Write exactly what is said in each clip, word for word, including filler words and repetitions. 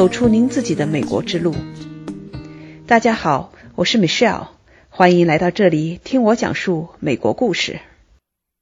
走出您自己的美国之路。大家好，我是 Michelle， 欢迎来到这里听我讲述美国故事。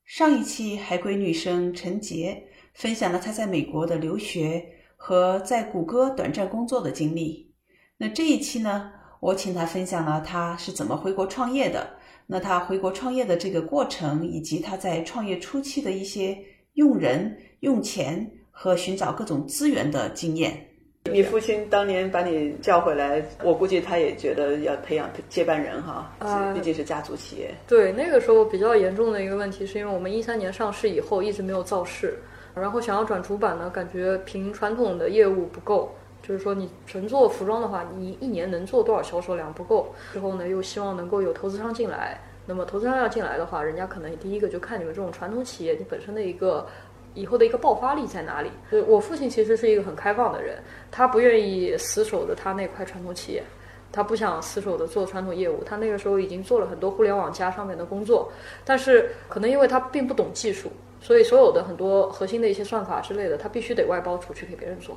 上一期海归女生陈杰分享了她在美国的留学和在谷歌短暂工作的经历。那这一期呢，我请她分享了她是怎么回国创业的，那她回国创业的这个过程，以及她在创业初期的一些用人、用钱和寻找各种资源的经验。你父亲当年把你叫回来，我估计他也觉得要培养接班人哈，毕竟是家族企业。呃、对，那个时候比较严重的一个问题是因为我们一三年上市以后一直没有造势，然后想要转主板呢，感觉凭传统的业务不够，就是说你纯做服装的话，你一年能做多少销售量不够。之后呢，又希望能够有投资商进来，那么投资商要进来的话，人家可能第一个就看你们这种传统企业你本身的一个以后的一个爆发力在哪里。我父亲其实是一个很开放的人，他不愿意死守的他那块传统企业，他不想死守的做传统业务。他那个时候已经做了很多互联网加上面的工作，但是可能因为他并不懂技术，所以所有的很多核心的一些算法之类的他必须得外包出去给别人做，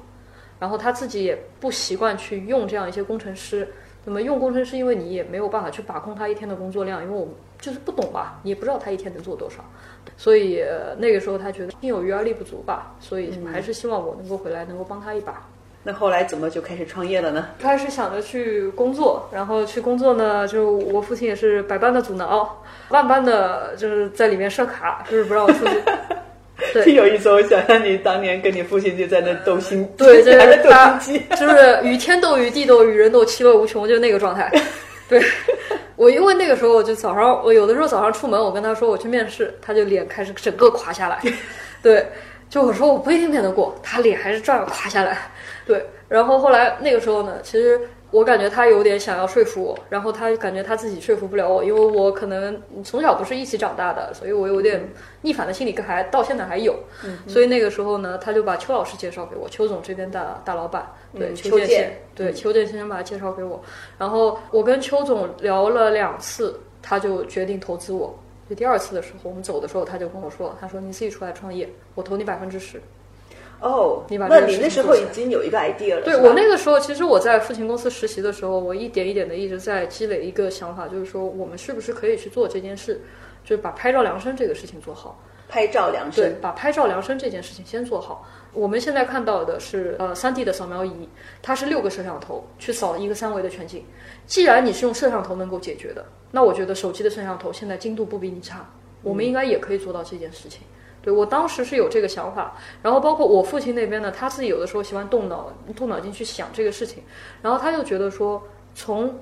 然后他自己也不习惯去用这样一些工程师。那么用工程师，因为你也没有办法去把控他一天的工作量，因为我就是不懂吧，你也不知道他一天能做多少，所以、呃、那个时候他觉得心有余而力不足吧，所以还是希望我能够回来能够帮他一把。那后来怎么就开始创业了呢？开始想着去工作，然后去工作呢，就我父亲也是百般的阻挠，万般的就是在里面设卡，就是不让我出去。挺有意思，我想象你当年跟你父亲就在那斗心，对，就是他就是与天斗，与地斗，与人斗，其乐无穷，就那个状态。对，我因为那个时候我就早上，我有的时候早上出门，我跟他说我去面试，他就脸开始整个垮下来。对，就我说我不一定面得过，他脸还是照样垮下来。对，然后后来那个时候呢，其实我感觉他有点想要说服我，然后他感觉他自己说服不了我，因为我可能从小不是一起长大的，所以我有点逆反的心理还到现在还有。嗯，所以那个时候呢，他就把邱老师介绍给我，邱总这边的大老板，对、嗯、邱建，对邱建先生把他介绍给我，然后我跟邱总聊了两次，他就决定投资我。就第二次的时候，我们走的时候，他就跟我说，他说你自己出来创业，我投你百分之十。哦、oh, ，那你那时候已经有一个 idea 了。对，我那个时候其实我在父亲公司实习的时候，我一点一点的一直在积累一个想法，就是说我们是不是可以去做这件事，就是把拍照量身这个事情做好。拍照量身，对，把拍照量身这件事情先做好。我们现在看到的是呃 三 D 的扫描仪，它是六个摄像头去扫一个三维的全景。既然你是用摄像头能够解决的，那我觉得手机的摄像头现在精度不比你差，我们应该也可以做到这件事情。嗯，对，我当时是有这个想法，然后包括我父亲那边呢，他自己有的时候喜欢动脑动脑筋去想这个事情，然后他就觉得说从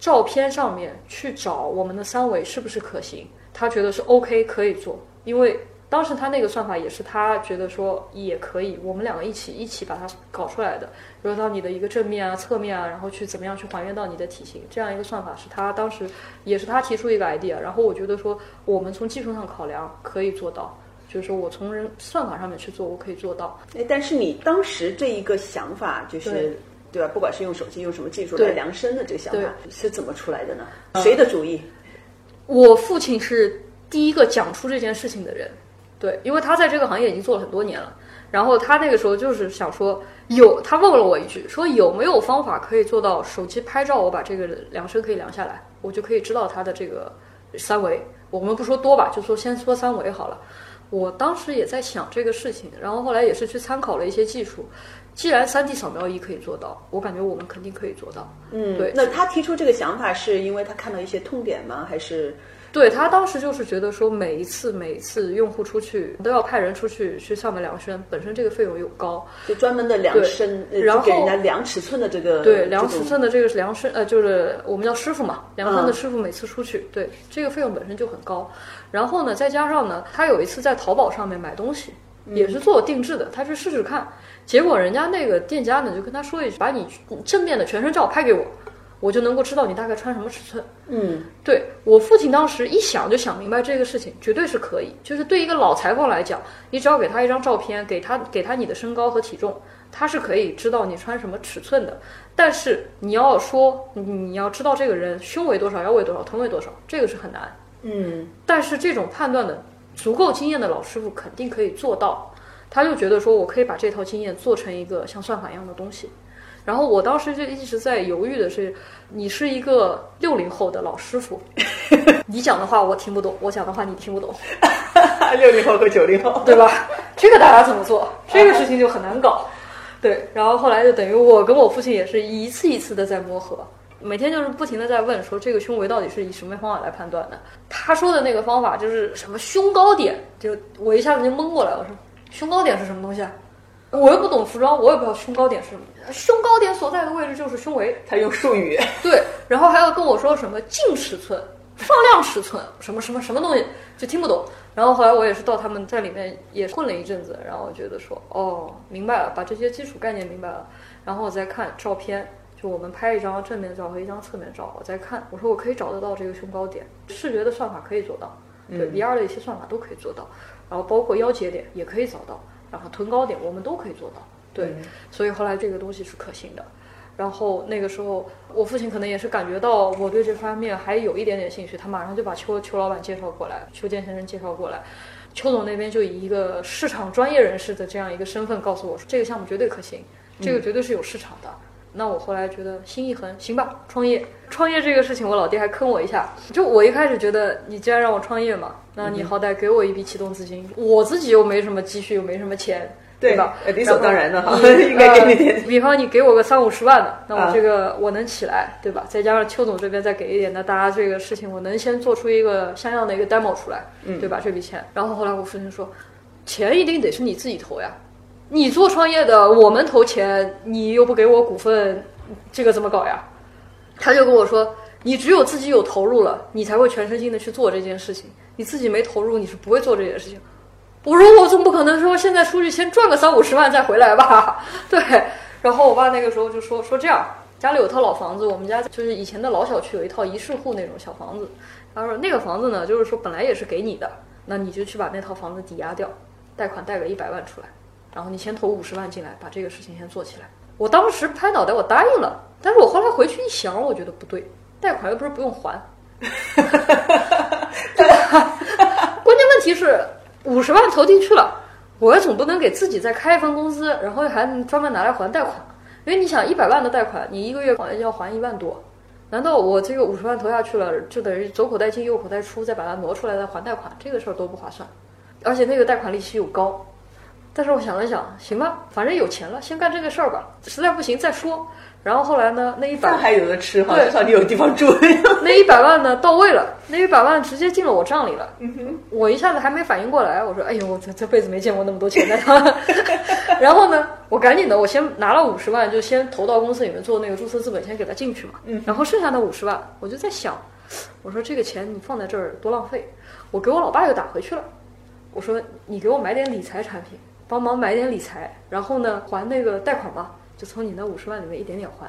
照片上面去找我们的三维是不是可行，他觉得是 OK 可以做，因为当时他那个算法也是他觉得说也可以，我们两个一起一起把它搞出来的，比如到你的一个正面啊、侧面啊，然后去怎么样去还原到你的体型，这样一个算法是他当时也是他提出一个 idea， 然后我觉得说我们从技术上考量可以做到，就是说我从人算法上面去做我可以做到。但是你当时这一个想法就是对，对吧，不管是用手机用什么技术来量身的这个想法是怎么出来的呢？谁的主意？我父亲是第一个讲出这件事情的人。对，因为他在这个行业已经做了很多年了，然后他那个时候就是想说有，他问了我一句说有没有方法可以做到手机拍照我把这个量身可以量下来，我就可以知道它的这个三维，我们不说多吧，就说先说三维好了。我当时也在想这个事情，然后后来也是去参考了一些技术，既然 三 D 扫描仪可以做到，我感觉我们肯定可以做到。嗯，对。那他提出这个想法是因为他看到一些痛点吗？还是？对，他当时就是觉得说每一次每一次用户出去都要派人出去去上面量身，本身这个费用又高，就专门的量身，然后给人家量尺寸的这个，对，量尺寸的这个量身，呃，就是我们叫师傅嘛，量身的师傅每次出去，嗯，对，这个费用本身就很高。然后呢，再加上呢，他有一次在淘宝上面买东西，也是做定制的，他去试试看，结果人家那个店家呢就跟他说一句，把你正面的全身照拍给我。我就能够知道你大概穿什么尺寸。嗯，对，我父亲当时一想就想明白这个事情绝对是可以，就是对一个老裁缝来讲，你只要给他一张照片，给他给他你的身高和体重，他是可以知道你穿什么尺寸的。但是你要说你要知道这个人胸围多少、腰围多少、臀围多少，这个是很难。嗯，但是这种判断的足够经验的老师傅肯定可以做到。他就觉得说我可以把这套经验做成一个像算法一样的东西。然后我当时就一直在犹豫的是，你是一个六零后的老师傅，你讲的话我听不懂，我讲的话你听不懂。六零后和九零后，对吧？这个大家怎么做？这个事情就很难搞。对，然后后来就等于我跟我父亲也是一次一次的在磨合。每天就是不停的在问说这个胸围到底是以什么方法来判断的，他说的那个方法就是什么胸高点，就我一下子就懵过来了，我说胸高点是什么东西啊？我又不懂服装，我也不知道胸高点是什么，胸高点所在的位置就是胸围，他用术语。对，然后还要跟我说什么净尺寸放量尺寸什么什么什么东西，就听不懂。然后后来我也是到他们在里面也混了一阵子，然后觉得说哦明白了，把这些基础概念明白了，然后我再看照片，就我们拍一张正面照和一张侧面照，我再看，我说我可以找得到这个胸高点，视觉的算法可以做到，对 V R 的一些算法都可以做到，然后包括腰节点也可以找到，然后臀高点我们都可以做到，对、嗯、所以后来这个东西是可行的。然后那个时候我父亲可能也是感觉到我对这方面还有一点点兴趣，他马上就把邱邱老板介绍过来，邱建先生介绍过来，邱总那边就以一个市场专业人士的这样一个身份告诉我说这个项目绝对可行，这个绝对是有市场的、嗯。那我后来觉得心一横，行吧，创业。创业这个事情我老爹还坑我一下，就我一开始觉得你既然让我创业嘛，那你好歹给我一笔启动资金，我自己又没什么积蓄又没什么钱， 对, 对吧，理所当然的哈，应该给你点、呃、比方你给我个三五十万的，那我这个我能起来，对吧？再加上邱总这边再给一点，那大家这个事情我能先做出一个像样的一个 demo 出来，对吧？这笔钱。然后后来我父亲说钱一定得是你自己投呀，你做创业的，我们投钱，你又不给我股份，这个怎么搞呀？他就跟我说，你只有自己有投入了，你才会全身心的去做这件事情，你自己没投入，你是不会做这件事情。我说我总不可能说现在出去先赚个三五十万再回来吧，对。然后我爸那个时候就说说这样，家里有套老房子，我们家就是以前的老小区有一套一室户那种小房子，他说那个房子呢，就是说本来也是给你的，那你就去把那套房子抵押掉，贷款贷个一百万出来。然后你先投五十万进来，把这个事情先做起来。我当时拍脑袋，我答应了，但是我后来回去一想，我觉得不对，贷款又不是不用还，对吧？关键问题是五十万投进去了，我总不能给自己再开一份工资，然后还专门拿来还贷款，因为你想一百万的贷款，你一个月要还一万多，难道我这个五十万投下去了，就等于左口袋进右口袋出，再把它挪出来再还贷款，这个事儿多不划算，而且那个贷款利息又高。但是我想了想，行吧，反正有钱了，先干这个事儿吧，实在不行再说。然后后来呢，那一百万还有的吃哈，至少你有地方住。那一百万呢到位了，那一百万直接进了我账里了。嗯哼，我一下子还没反应过来，我说哎呦，我 这, 这辈子没见过那么多钱的。然后呢，我赶紧的，我先拿了五十万，就先投到公司里面做那个注册资本，先给它进去嘛。嗯，然后剩下的五十万，我就在想，我说这个钱你放在这儿多浪费，我给我老爸又打回去了。我说你给我买点理财产品。帮忙买点理财，然后呢还那个贷款嘛，就从你那五十万里面一点点还。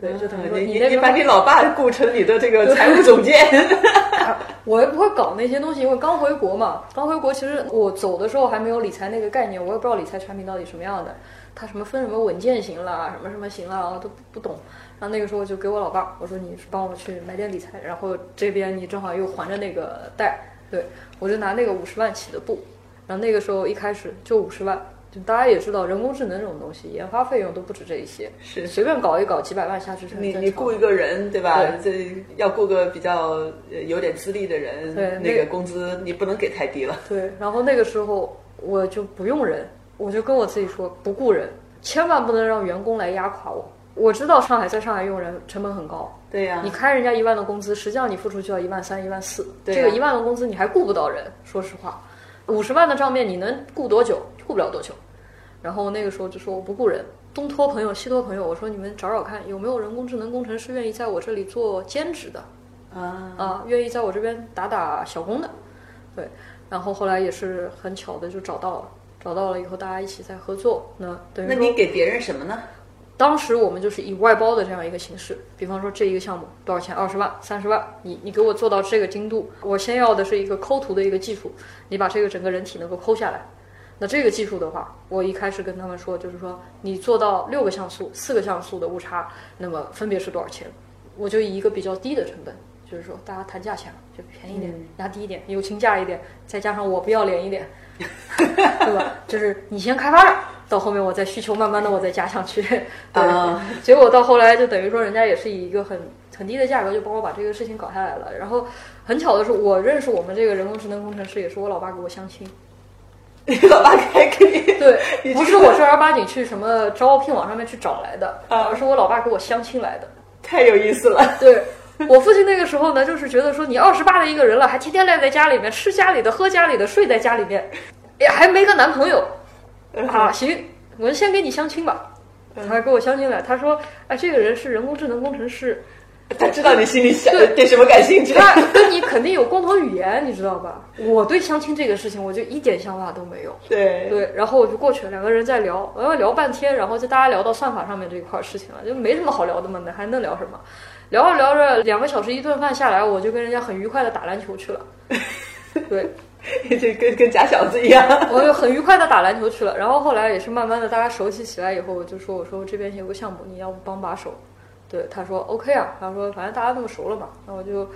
对，就等于说你、嗯、你, 你把你老爸雇成你的这个财务总监。我也不会搞那些东西，因为刚回国嘛，刚回国其实我走的时候还没有理财那个概念，我也不知道理财产品到底什么样的，它什么分什么稳健型啦，什么什么型啦，都不懂。然后那个时候就给我老爸，我说你帮我去买点理财，然后这边你正好又还着那个贷，对，我就拿那个五十万起的步。然后那个时候一开始就五十万，就大家也知道人工智能这种东西研发费用都不止这一些，是随便搞一搞几百万下去是很正常的。你你雇一个人，对吧？对，这要雇个比较有点资历的人，对，那个工资你不能给太低了。对，然后那个时候我就不用人，我就跟我自己说不雇人，千万不能让员工来压垮我。我知道上海在上海用人成本很高，对呀、啊，你开人家一万的工资，实际上你付出就要一万三、一万四，这个一万的工资你还雇不到人，说实话。五十万的账面你能雇多久？雇不了多久。然后那个时候就说我不雇人，东托朋友西托朋友，我说你们找找看有没有人工智能工程师愿意在我这里做兼职的啊、呃、愿意在我这边打打小工的。对，然后后来也是很巧的就找到了，找到了以后大家一起在合作。那等于那你给别人什么呢？当时我们就是以外包的这样一个形式，比方说这一个项目多少钱，二十万三十万，你你给我做到这个精度，我先要的是一个抠图的一个技术，你把这个整个人体能够抠下来。那这个技术的话，我一开始跟他们说就是说你做到六个像素四个像素的误差，那么分别是多少钱，我就以一个比较低的成本，就是说大家谈价钱就便宜一点、嗯、压低一点，友情价一点，再加上我不要脸一点，对吧？就是你先开发着，到后面我再需求慢慢的我再加上去，对、uh, 结果到后来就等于说人家也是以一个很很低的价格就帮我把这个事情搞下来了。然后很巧的是，我认识我们这个人工智能工程师也是我老爸给我相亲。你老爸还给你？对，不是我正儿八经去什么招聘网上面去找来的， uh, 而是我老爸给我相亲来的。太有意思了。对，我父亲那个时候呢，就是觉得说你二十八的一个人了，还天天赖在家里面，吃家里的，喝家里的，睡在家里面，也还没个男朋友啊，行，我就先给你相亲吧。他给我相亲了，他说哎，这个人是人工智能工程师，他知道你心里想对什么感兴趣，他跟你肯定有共同语言，你知道吧？我对相亲这个事情我就一点想法都没有。对对，然后我就过去了，两个人在聊，然后聊半天，然后就大家聊到算法上面这一块事情了，就没什么好聊的嘛，还能聊什么？聊着聊着，两个小时一顿饭下来，我就跟人家很愉快的打篮球去了。对，就跟跟假小子一样，我就很愉快的打篮球去了。然后后来也是慢慢的大家熟悉起来以后，我就说我说这边有个项目，你要不帮把手？对，他说 OK 啊，他说反正大家那么熟了嘛，那我就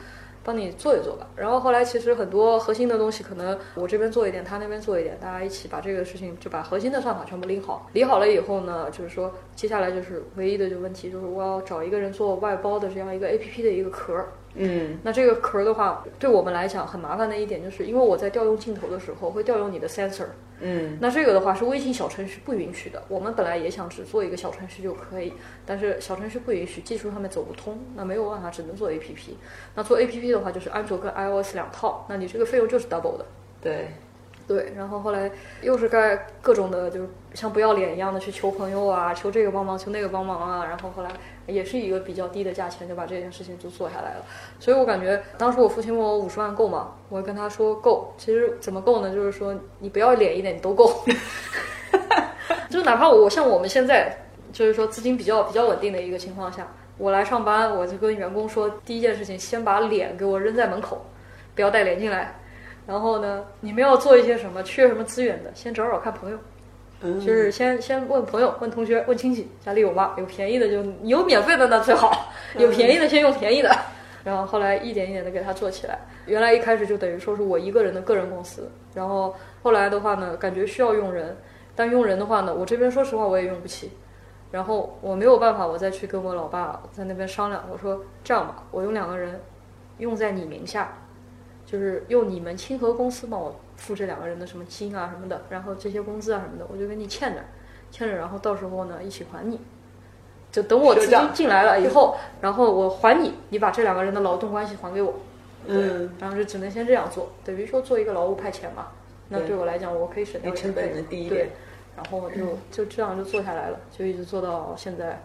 帮你做一做吧。然后后来其实很多核心的东西，可能我这边做一点，他那边做一点，大家一起把这个事情就把核心的算法全部拎好。理好了以后呢，就是说接下来就是唯一的就问题就是我要找一个人做外包的这样一个 A P P 的一个壳。嗯，那这个壳的话，对我们来讲很麻烦的一点就是，因为我在调用镜头的时候会调用你的 sensor。嗯，那这个的话是微信小程序不允许的。我们本来也想只做一个小程序就可以，但是小程序不允许，技术上面走不通，那没有办法，只能做 A P P。那做 A P P 的话，就是安卓跟 iOS 两套，那你这个费用就是 double 的。对，对。然后后来又是该各种的，就是像不要脸一样的去求朋友啊，求这个帮忙，求那个帮忙啊。然后后来也是一个比较低的价钱就把这件事情就做下来了。所以我感觉当时我父亲问我五十万够吗？我跟他说够。其实怎么够呢？就是说你不要脸一点，你都够。就哪怕我像我们现在，就是说资金比较比较稳定的一个情况下，我来上班，我就跟员工说，第一件事情先把脸给我扔在门口，不要带脸进来。然后呢，你们要做一些什么，缺什么资源的，先找找看朋友。就是先先问朋友、问同学、问亲戚，家里有吗？有便宜的就有，免费的那最好，有便宜的先用便宜的。然后后来一点一点的给他做起来。原来一开始就等于说是我一个人的个人公司，然后后来的话呢，感觉需要用人，但用人的话呢，我这边说实话我也用不起，然后我没有办法，我再去跟我老爸在那边商量，我说这样吧，我用两个人用在你名下，就是用你们清河公司帮我付这两个人的什么金啊什么的，然后这些工资啊什么的，我就给你欠着欠着，然后到时候呢一起还你，就等我资金进来了以后，然后我还你，你把这两个人的劳动关系还给我。嗯，然后就只能先这样做，等于说做一个劳务派遣嘛。那对我来讲，我可以省掉成本能低一点，然后就就这样就做下来了，就一直做到现在。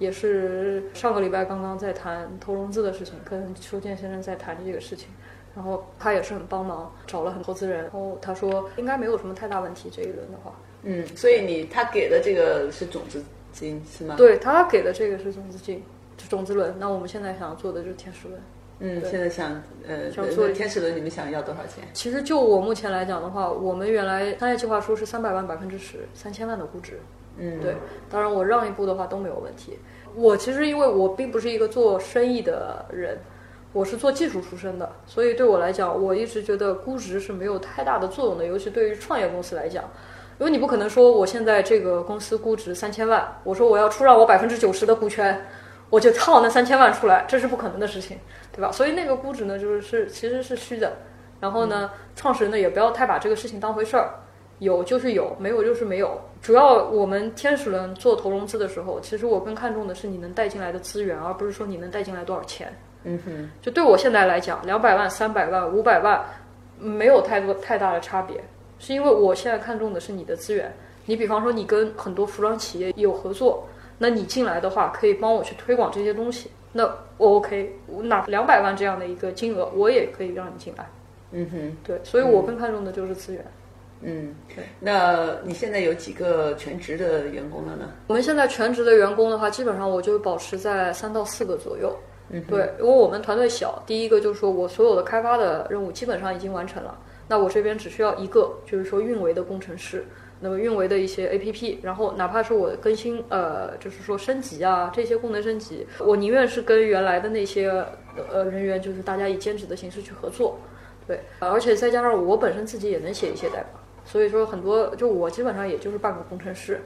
也是上个礼拜刚刚在谈投融资的事情，跟邱建先生在谈这个事情，然后他也是很帮忙，找了很多投资人。然后他说应该没有什么太大问题，这一轮的话。嗯，所以你他给的这个是种子金是吗？对，他给的这个是种子金，就种子轮。那我们现在想做的就是天使轮。嗯，现在想呃想做天使轮，你们想要多少钱？其实就我目前来讲的话，我们原来商业计划书是三百万百分之十，三千万的估值。嗯，对，当然我让一步的话都没有问题。我其实因为我并不是一个做生意的人。我是做技术出身的，所以对我来讲，我一直觉得估值是没有太大的作用的，尤其对于创业公司来讲，因为你不可能说我现在这个公司估值三千万，我说我要出让我百分之九十的股权，我就套那三千万出来，这是不可能的事情，对吧？所以那个估值呢，就是是其实是虚的。然后呢，创始人呢也不要太把这个事情当回事儿，有就是有，没有就是没有。主要我们天使轮做投融资的时候，其实我更看重的是你能带进来的资源，而不是说你能带进来多少钱。嗯哼，就对我现在来讲，两百万、三百万、五百万，没有太多太大的差别，是因为我现在看重的是你的资源。你比方说，你跟很多服装企业有合作，那你进来的话，可以帮我去推广这些东西，那我 OK， 我拿两百万这样的一个金额，我也可以让你进来。嗯哼，对，所以我更看重的就是资源。嗯，对。那你现在有几个全职的员工了呢？我们现在全职的员工的话，基本上我就保持在三到四个左右。嗯，对，因为我们团队小，第一个就是说我所有的开发的任务基本上已经完成了，那我这边只需要一个，就是说运维的工程师，那么运维的一些 A P P， 然后哪怕是我更新，呃，就是说升级啊，这些功能升级，我宁愿是跟原来的那些呃人员，就是大家以兼职的形式去合作，对，而且再加上我本身自己也能写一些代码。所以说很多就我基本上也就是半个工程师。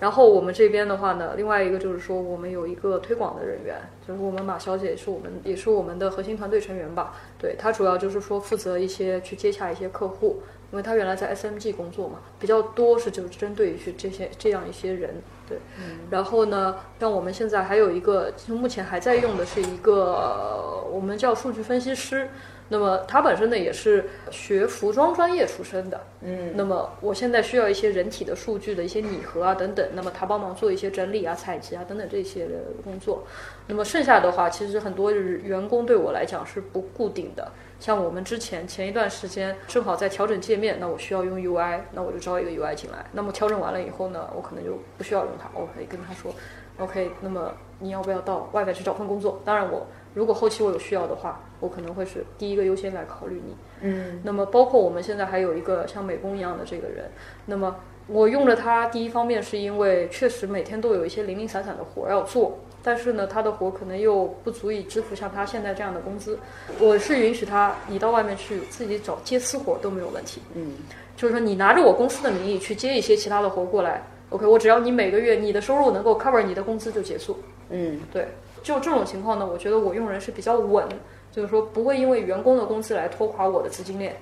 然后我们这边的话呢，另外一个就是说我们有一个推广的人员，就是我们马小姐是我们也是我们的核心团队成员吧，对，她主要就是说负责一些去接洽一些客户，因为她原来在 S M G 工作嘛，比较多是就是针对于这些这样一些人，对、嗯、然后呢像我们现在还有一个目前还在用的是一个、呃、我们叫数据分析师，那么他本身呢也是学服装专业出身的，嗯，那么我现在需要一些人体的数据的一些拟合啊等等，那么他帮忙做一些整理啊采集啊等等这些的工作。那么剩下的话其实很多员工对我来讲是不固定的，像我们之前前一段时间正好在调整界面，那我需要用 U I， 那我就招一个 U I 进来，那么调整完了以后呢我可能就不需要用它，我可以跟他说 OK， 那么你要不要到外面去找份工作，当然我如果后期我有需要的话，我可能会是第一个优先来考虑你。嗯，那么包括我们现在还有一个像美工一样的这个人，那么我用了他，第一方面是因为确实每天都有一些零零散散的活要做，但是呢他的活可能又不足以支付像他现在这样的工资，我是允许他你到外面去自己找接私活都没有问题。嗯，就是说你拿着我公司的名义去接一些其他的活过来 OK， 我只要你每个月你的收入能够 cover 你的工资就结束。嗯，对，就这种情况呢我觉得我用人是比较稳，就是说不会因为员工的工资来拖垮我的资金链。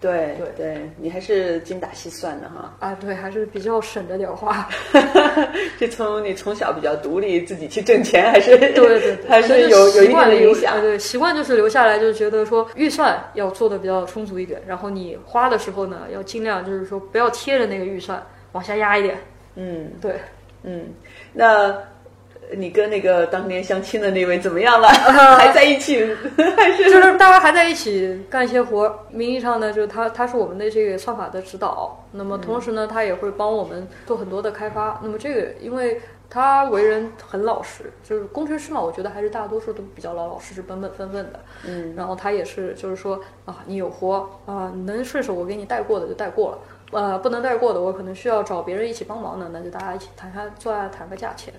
对对对，你还是精打细算的哈。啊，对，还是比较省着点花。这从你从小比较独立自己去挣钱还是对对对，还是有有一定的影响。对，习惯就是留下来，就觉得说预算要做的比较充足一点，然后你花的时候呢要尽量就是说不要贴着那个预算往下压一点。嗯，对，嗯，那你跟那个当年相亲的那位怎么样了？还在一起？还是就是大家还在一起干一些活。名义上呢，就是他他是我们的这个算法的指导，那么同时呢，他也会帮我们做很多的开发。那么这个，因为他为人很老实，就是工程师嘛，我觉得还是大多数都比较老老实实、本本分分的。嗯，然后他也是，就是说啊，你有活啊，能顺手我给你带过的就带过了。呃，不能带过的，我可能需要找别人一起帮忙呢，那就大家一起谈谈，坐下谈个价钱。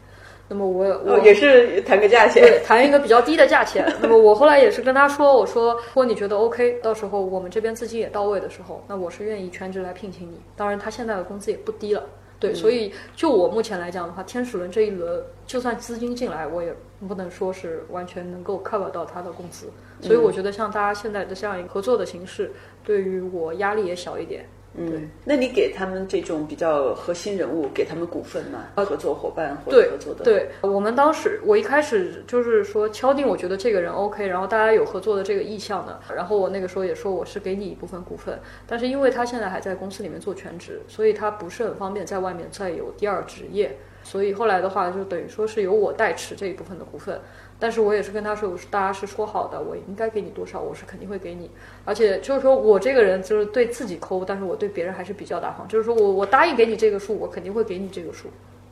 那么我我、哦、也是谈个价钱，对，谈一个比较低的价钱。那么我后来也是跟他说，我说，如果你觉得 OK， 到时候我们这边资金也到位的时候，那我是愿意全职来聘请你。当然，他现在的工资也不低了，对，嗯、所以就我目前来讲的话，天使轮这一轮，就算资金进来，我也不能说是完全能够 cover 到他的工资。所以我觉得像大家现在的这样一个合作的形式，对于我压力也小一点。嗯，那你给他们这种比较核心人物给他们股份吗？合作伙伴或者合作的？ 对, 对我们当时我一开始就是说敲定我觉得这个人 OK， 然后大家有合作的这个意向的，然后我那个时候也说我是给你一部分股份，但是因为他现在还在公司里面做全职，所以他不是很方便在外面再有第二职业，所以后来的话就等于说是由我代持这一部分的股份。但是我也是跟他说，我说大家是说好的，我应该给你多少，我是肯定会给你。而且就是说我这个人就是对自己抠，但是我对别人还是比较大方，就是说我我答应给你这个数，我肯定会给你这个数。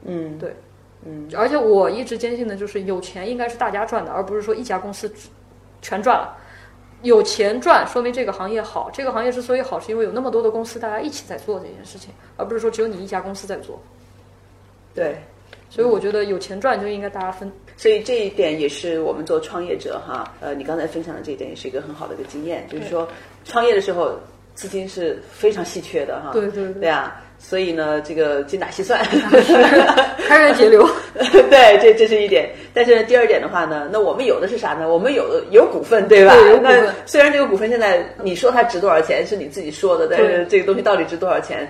嗯，对，嗯。而且我一直坚信的就是，有钱应该是大家赚的，而不是说一家公司全赚了。有钱赚，说明这个行业好。这个行业之所以好，是因为有那么多的公司大家一起在做这件事情，而不是说只有你一家公司在做。对。所以我觉得有钱赚就应该大家分，所以这一点也是我们做创业者哈，呃，你刚才分享的这一点也是一个很好的一个经验，就是说创业的时候资金是非常稀缺的哈，对对对，对啊，所以呢，这个精打细算，开源节流，对，这这是一点。但是第二点的话呢，那我们有的是啥呢？我们有有股份，对吧？对，有股份。那虽然这个股份现在你说它值多少钱是你自己说的，但是这个东西到底值多少钱？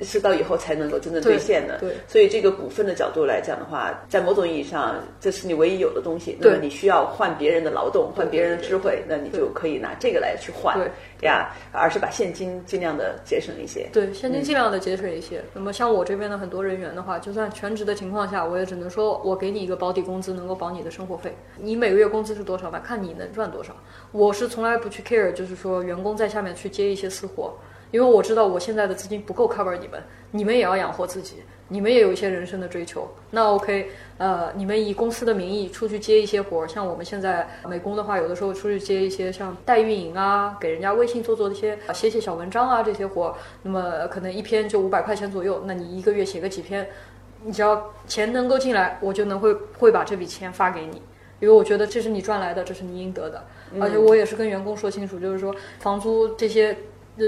是到以后才能够真正兑现的，对对，所以这个股份的角度来讲的话，在某种意义上这是你唯一有的东西，那么你需要换别人的劳动，换别人的智慧，那你就可以拿这个来去换，对呀，而是把现金尽量的节省一些，对，现金尽量的节省一些、嗯、那么像我这边的很多人员的话，就算全职的情况下，我也只能说我给你一个保底工资，能够保你的生活费，你每个月工资是多少吧，看你能赚多少，我是从来不去 care 就是说员工在下面去接一些私活，因为我知道我现在的资金不够 cover 你们，你们也要养活自己，你们也有一些人生的追求。那 OK， 呃，你们以公司的名义出去接一些活，像我们现在美工的话，有的时候出去接一些像代运营啊，给人家微信做做一些写写小文章啊这些活，那么可能一篇就五百块钱左右，那你一个月写个几篇，你只要钱能够进来，我就能会会把这笔钱发给你。因为我觉得这是你赚来的，这是你应得的，而且我也是跟员工说清楚，就是说房租这些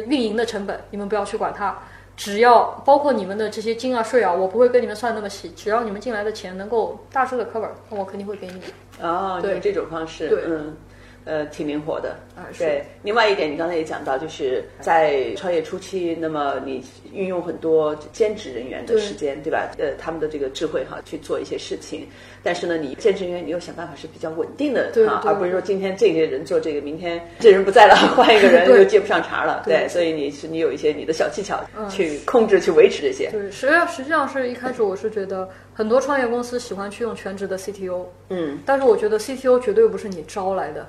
运营的成本你们不要去管它，只要包括你们的这些金啊税啊，我不会跟你们算那么细，只要你们进来的钱能够大致的 cover， 我肯定会给你们。哦，对，这种方式，对，嗯。呃，挺灵活的啊，对。另外一点，你刚才也讲到，就是在创业初期，那么你运用很多兼职人员的时间， 对, 对吧？呃，他们的这个智慧哈，去做一些事情。但是呢，你兼职人员，你又想办法是比较稳定的啊，而不是说今天这些人做这个，明天这人不在了，换一个人又接不上茬了。对，对对，所以你是你有一些你的小技巧去控制、嗯、去维持这些。对，实际上实际上是一开始我是觉得。很多创业公司喜欢去用全职的 C T O， 嗯，但是我觉得 C T O 绝对不是你招来的。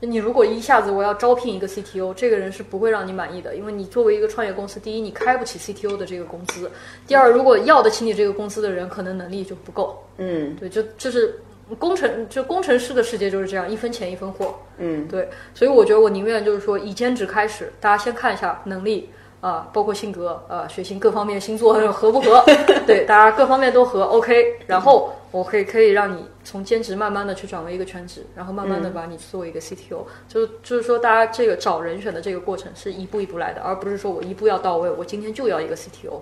你如果一下子我要招聘一个 C T O， 这个人是不会让你满意的，因为你作为一个创业公司，第一你开不起 C T O 的这个工资，第二如果要得起你这个工资的人，可能能力就不够。嗯，对，就就是工程就工程师的世界就是这样，一分钱一分货。嗯，对，所以我觉得我宁愿就是说以兼职开始，大家先看一下能力。啊，包括性格、啊、血型各方面，星座合不合？对，大家各方面都合 ，OK。然后我可以可以让你从兼职慢慢的去转为一个全职，然后慢慢的把你作为一个 C T O、嗯。就是就是说，大家这个找人选的这个过程是一步一步来的，而不是说我一步要到位，我今天就要一个 C T O。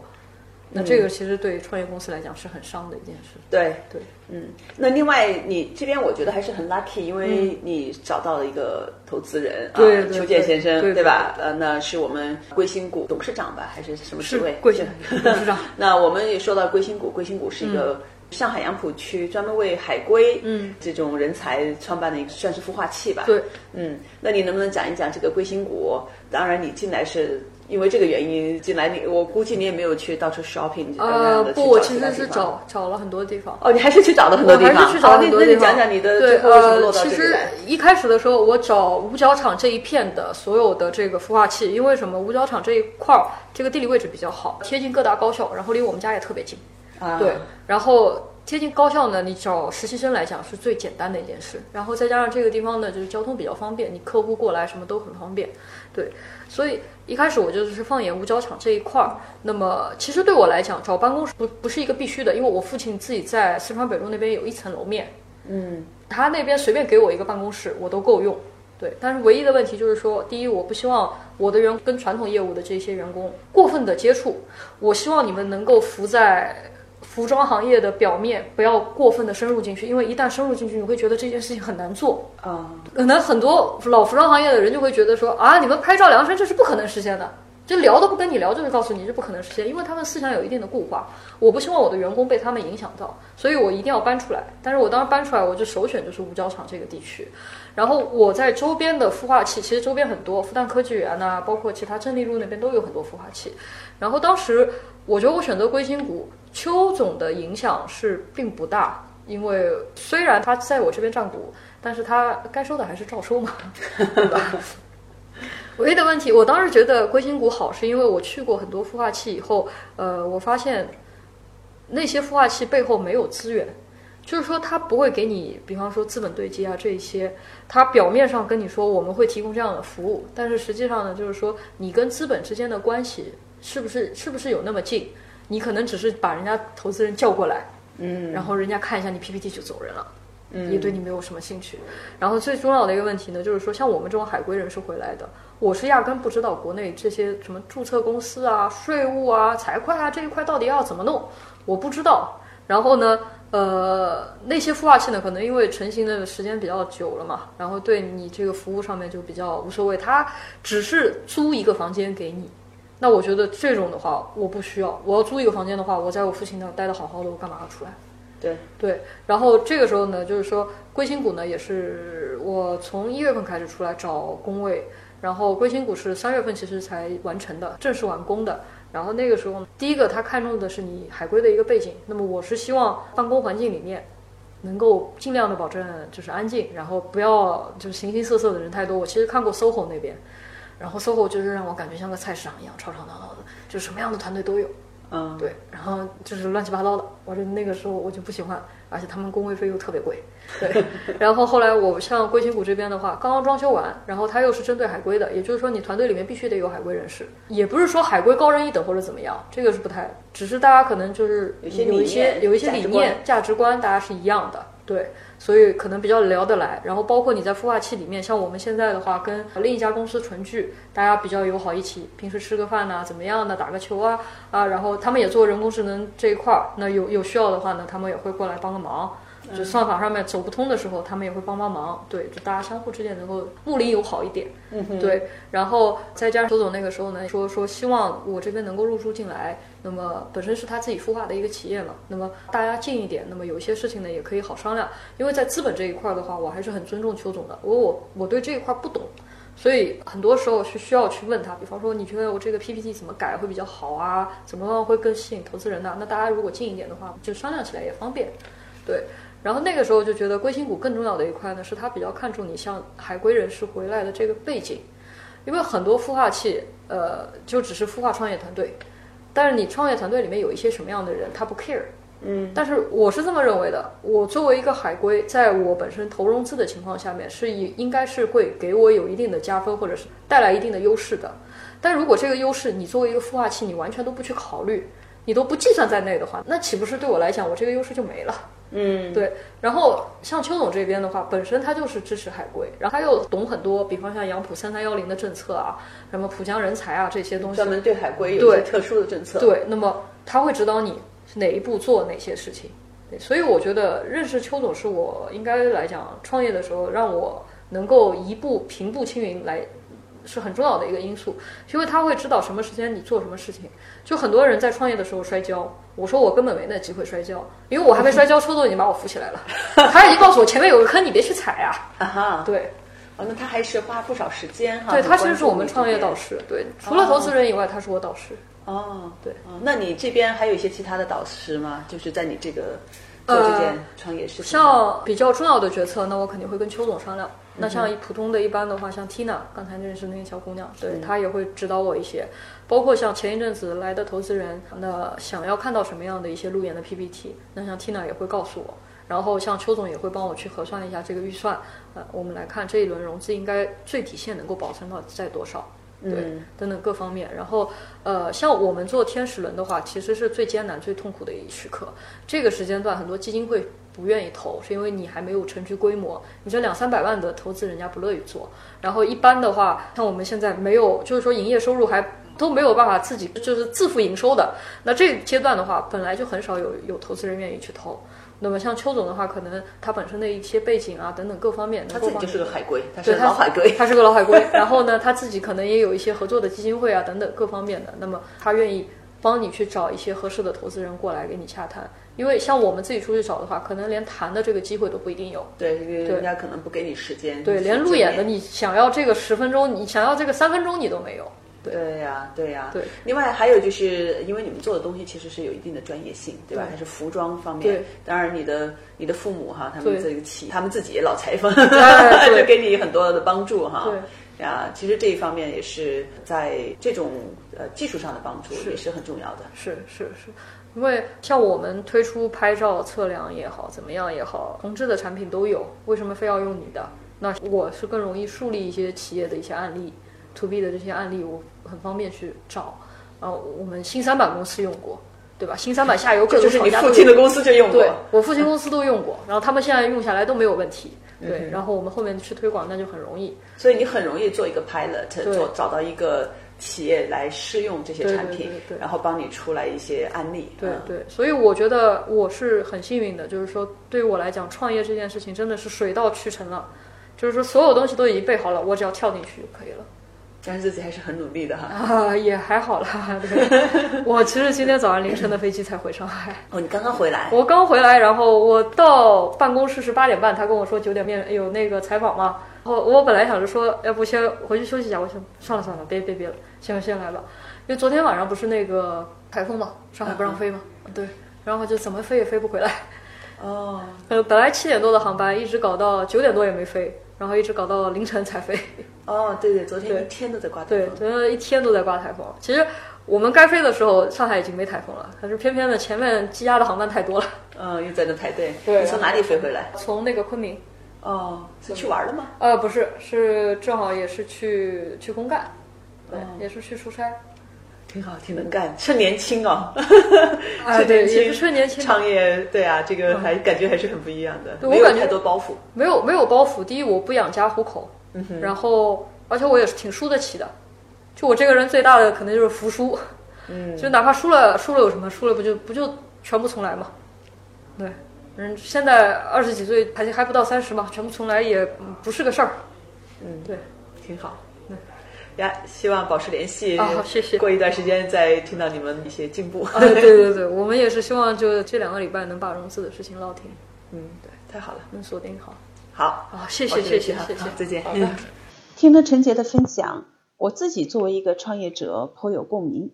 那这个其实对于创业公司来讲是很伤的一件事。对对，嗯。那另外，你这边我觉得还是很 lucky， 因为你找到了一个投资人、嗯、啊，邱健先生， 对, 对, 对, 对吧？呃，那是我们硅新谷董事长吧，还是什么职位？是硅新谷董事长。那我们也说到硅新谷，硅新谷是一个、嗯。上海杨浦区专门为海归嗯这种人才创办的一个算是孵化器吧。对，嗯，那你能不能讲一讲这个硅新谷？当然，你进来是因为这个原因进来，你我估计你也没有去到处 shopping 呃不，我其实是找找了很多地方。哦，你还是去找了很多地方。我还是去找了很多地方。那你讲讲你的最后怎么落到这里来？其实一开始的时候，我找五角场这一片的所有的这个孵化器，因为什么？五角场这一块儿这个地理位置比较好，贴近各大高校，然后离我们家也特别近。啊、对，然后接近高校呢，你找实习生来讲是最简单的一件事，然后再加上这个地方呢，就是交通比较方便，你客户过来什么都很方便，对，所以一开始我就是放眼五角场这一块儿。那么其实对我来讲，找办公室不不是一个必须的，因为我父亲自己在四川北路那边有一层楼面，嗯，他那边随便给我一个办公室，我都够用。对，但是唯一的问题就是说，第一，我不希望我的员工跟传统业务的这些员工过分的接触，我希望你们能够浮在服装行业的表面，不要过分的深入进去，因为一旦深入进去，你会觉得这件事情很难做啊。可能很多老服装行业的人就会觉得说啊，你们拍照量身这是不可能实现的，就聊都不跟你聊，就是告诉你这不可能实现，因为他们思想有一定的固化。我不希望我的员工被他们影响到，所以我一定要搬出来。但是我当时搬出来，我就首选就是五角场这个地区。然后我在周边的孵化器，其实周边很多，复旦科技园呐、啊，包括其他正立路那边都有很多孵化器。然后当时我觉得我选择硅新谷。邱总的影响是并不大，因为虽然他在我这边占股，但是他该收的还是照收嘛，对吧？唯一的问题，我当时觉得硅新谷好，是因为我去过很多孵化器以后，呃，我发现那些孵化器背后没有资源，就是说他不会给你，比方说资本对接啊这一些，他表面上跟你说我们会提供这样的服务，但是实际上呢，就是说你跟资本之间的关系是不是是不是有那么近？你可能只是把人家投资人叫过来，嗯，然后人家看一下你 P P T 就走人了，嗯，也对你没有什么兴趣。然后最重要的一个问题呢，就是说像我们这种海归人士回来的，我是压根不知道国内这些什么注册公司啊、税务啊、财会啊这一块到底要怎么弄，我不知道。然后呢，呃，那些孵化器呢，可能因为成型的时间比较久了嘛，然后对你这个服务上面就比较无所谓，他只是租一个房间给你。那我觉得这种的话我不需要，我要租一个房间的话，我在我父亲那待得好好的，我干嘛要出来？对对。然后这个时候呢，就是说硅新谷呢也是我从一月份开始出来找工位，然后硅新谷是三月份其实才完成的，正式完工的。然后那个时候呢，第一个他看中的是你海归的一个背景，那么我是希望办公环境里面能够尽量的保证就是安静，然后不要就是形形色色的人太多。我其实看过 S O H O 那边，然后 S O H O 就是让我感觉像个菜市场一样，吵吵闹闹的，就什么样的团队都有，嗯，对，然后就是乱七八糟的，我就那个时候我就不喜欢，而且他们工会费又特别贵，对。然后后来我像硅新谷这边的话，刚刚装修完，然后他又是针对海归的，也就是说你团队里面必须得有海归人士，也不是说海归高人一等或者怎么样，这个是不太，只是大家可能就是有一些有一些理念、价值观，大家是一样的。对，所以可能比较聊得来。然后包括你在孵化器里面，像我们现在的话跟另一家公司纯聚，大家比较友好，一起平时吃个饭啊，怎么样呢，打个球啊啊，然后他们也做人工智能这一块，那有有需要的话呢，他们也会过来帮个忙，就算法上面走不通的时候，他们也会帮帮忙。对，就大家相互之间能够睦邻友好一点。嗯，对。然后再加上周总那个时候呢，说说希望我这边能够入驻进来，那么本身是他自己孵化的一个企业嘛，那么大家近一点，那么有一些事情呢也可以好商量。因为在资本这一块的话，我还是很尊重邱总的，我我我对这一块不懂。所以很多时候是需要去问他，比方说你觉得我这个 P P T 怎么改会比较好啊，怎么会更吸引投资人呢、啊？那大家如果近一点的话，就商量起来也方便。对。然后那个时候就觉得，硅新股更重要的一块呢，是他比较看重你像海归人士回来的这个背景，因为很多孵化器，呃，就只是孵化创业团队，但是你创业团队里面有一些什么样的人，他不 care， 嗯，但是我是这么认为的，我作为一个海归，在我本身投融资的情况下面，是应该是会给我有一定的加分，或者是带来一定的优势的，但如果这个优势你作为一个孵化器，你完全都不去考虑，你都不计算在内的话，那岂不是对我来讲，我这个优势就没了？嗯，对。然后像邱总这边的话，本身他就是支持海归，然后他又懂很多，比方像杨浦三三幺零的政策啊，什么浦江人才啊这些东西，专门对海归有一些特殊的政策。对，那么他会指导你哪一步做哪些事情。对，所以我觉得认识邱总是我应该来讲创业的时候让我能够一步平步青云来。是很重要的一个因素，因为他会知道什么时间你做什么事情。就很多人在创业的时候摔跤，我说我根本没那机会摔跤，因为我还没摔跤，邱总已经把我扶起来了，他已经告诉我前面有个坑，你别去踩啊。啊哈，对，哦，那他还是花不少时间哈。对，他其实是我们创业导师，对，除了投资人以外，他是我导师。哦，对，哦，那你这边还有一些其他的导师吗？就是在你这个做这件创业事情，像比较重要的决策，那我肯定会跟邱总商量。那像普通的一般的话，像 Tina 刚才认识那个小姑娘，对、嗯、她也会指导我一些，包括像前一阵子来的投资人，那想要看到什么样的一些路演的 P P T， 那像 Tina 也会告诉我，然后像邱总也会帮我去核算一下这个预算，呃，我们来看这一轮融资应该最底线能够保存到在多少，对、嗯，等等各方面。然后呃，像我们做天使轮的话，其实是最艰难最痛苦的一时刻，这个时间段很多基金会不愿意投，是因为你还没有成具规模，你这两三百万的投资人家不乐于做。然后一般的话，像我们现在没有，就是说营业收入还都没有办法自己就是自负盈收的，那这个阶段的话，本来就很少有有投资人愿意去投。那么像邱总的话，可能他本身的一些背景啊等等各方面，他自己就是个海归，他是个老海归，他是个老海归。然后呢，他自己可能也有一些合作的基金会啊等等各方面的，那么他愿意帮你去找一些合适的投资人过来给你洽谈。因为像我们自己出去找的话，可能连谈的这个机会都不一定有。对，因为人家可能不给你时间。对，连路演的你想要这个十分钟，你想要这个三分钟，你都没有。对呀，对呀、啊啊。对。另外还有就是，因为你们做的东西其实是有一定的专业性，对吧？对，还是服装方面。对。当然，你的你的父母哈，他们这个企，他们自己也老裁缝，就给你很多的帮助哈。对。啊，其实这一方面也是在这种呃技术上的帮助也是很重要的。是是是。是，因为像我们推出拍照测量也好，怎么样也好，同质的产品都有，为什么非要用你的？那我是更容易树立一些企业的一些案例 ，to B 的这些案例，我很方便去找。然后我们新三板公司用过，对吧？新三板下游各种厂家都用过，就是你父亲的公司就用过，对，我父亲公司都用过，然后他们现在用下来都没有问题。对，嗯、然后我们后面去推广，那就很容易。所以你很容易做一个 pilot， 做找到一个。企业来试用这些产品，对对对对，然后帮你出来一些案例。对对、嗯，所以我觉得我是很幸运的，就是说对于我来讲，创业这件事情真的是水到渠成了，就是说所有东西都已经备好了，我只要跳进去就可以了。但是自己还是很努力的哈。啊，也还好啦。对我其实今天早上凌晨的飞机才回上海。哦，你刚刚回来？我刚回来，然后我到办公室是八点半，他跟我说九点半有那个采访嘛。我我本来想着说，要不先回去休息一下，我想算了算了，别别别了，先先来吧。因为昨天晚上不是那个台风嘛，上海不让飞嘛，嗯、对，然后就怎么飞也飞不回来。哦，呃，本来七点多的航班，一直搞到九点多也没飞，然后一直搞到凌晨才飞。哦，对对，昨天一天都在刮台风。对，昨天一天都在刮台风。其实我们该飞的时候，上海已经没台风了，可是偏偏的前面积压的航班太多了。嗯，又在那排队。对，你从哪里飞回来？从那个昆明。哦，是去玩了吗？呃，不是，是正好也是去去公干，对，哦、也是去出差。挺好，挺能干，趁年轻哦。啊，对，也是趁年轻创业，对啊，这个还、嗯、感觉还是很不一样的。对，没有太多包袱，没有没有包袱。第一，我不养家糊口，嗯哼，然后而且我也是挺输得起的。就我这个人最大的可能就是服输，嗯，就哪怕输了，输了有什么？输了不就不就全部重来嘛？对，嗯，现在二十几岁，还还不到三十嘛，全部重来也不是个事儿。嗯，对，挺好。呀，希望保持联系啊！好，谢谢。过一段时间再听到你们一些进步。啊，对对对，我们也是希望就这两个礼拜能把融资的事情唠停。嗯，对，太好了，能锁定好。好，好，谢谢谢谢谢谢，再见。嗯，听了陈杰的分享，我自己作为一个创业者颇有共鸣，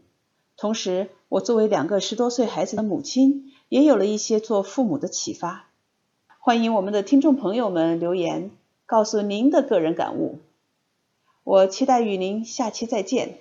同时我作为两个十多岁孩子的母亲，也有了一些做父母的启发。欢迎我们的听众朋友们留言，告诉您的个人感悟。我期待与您下期再见。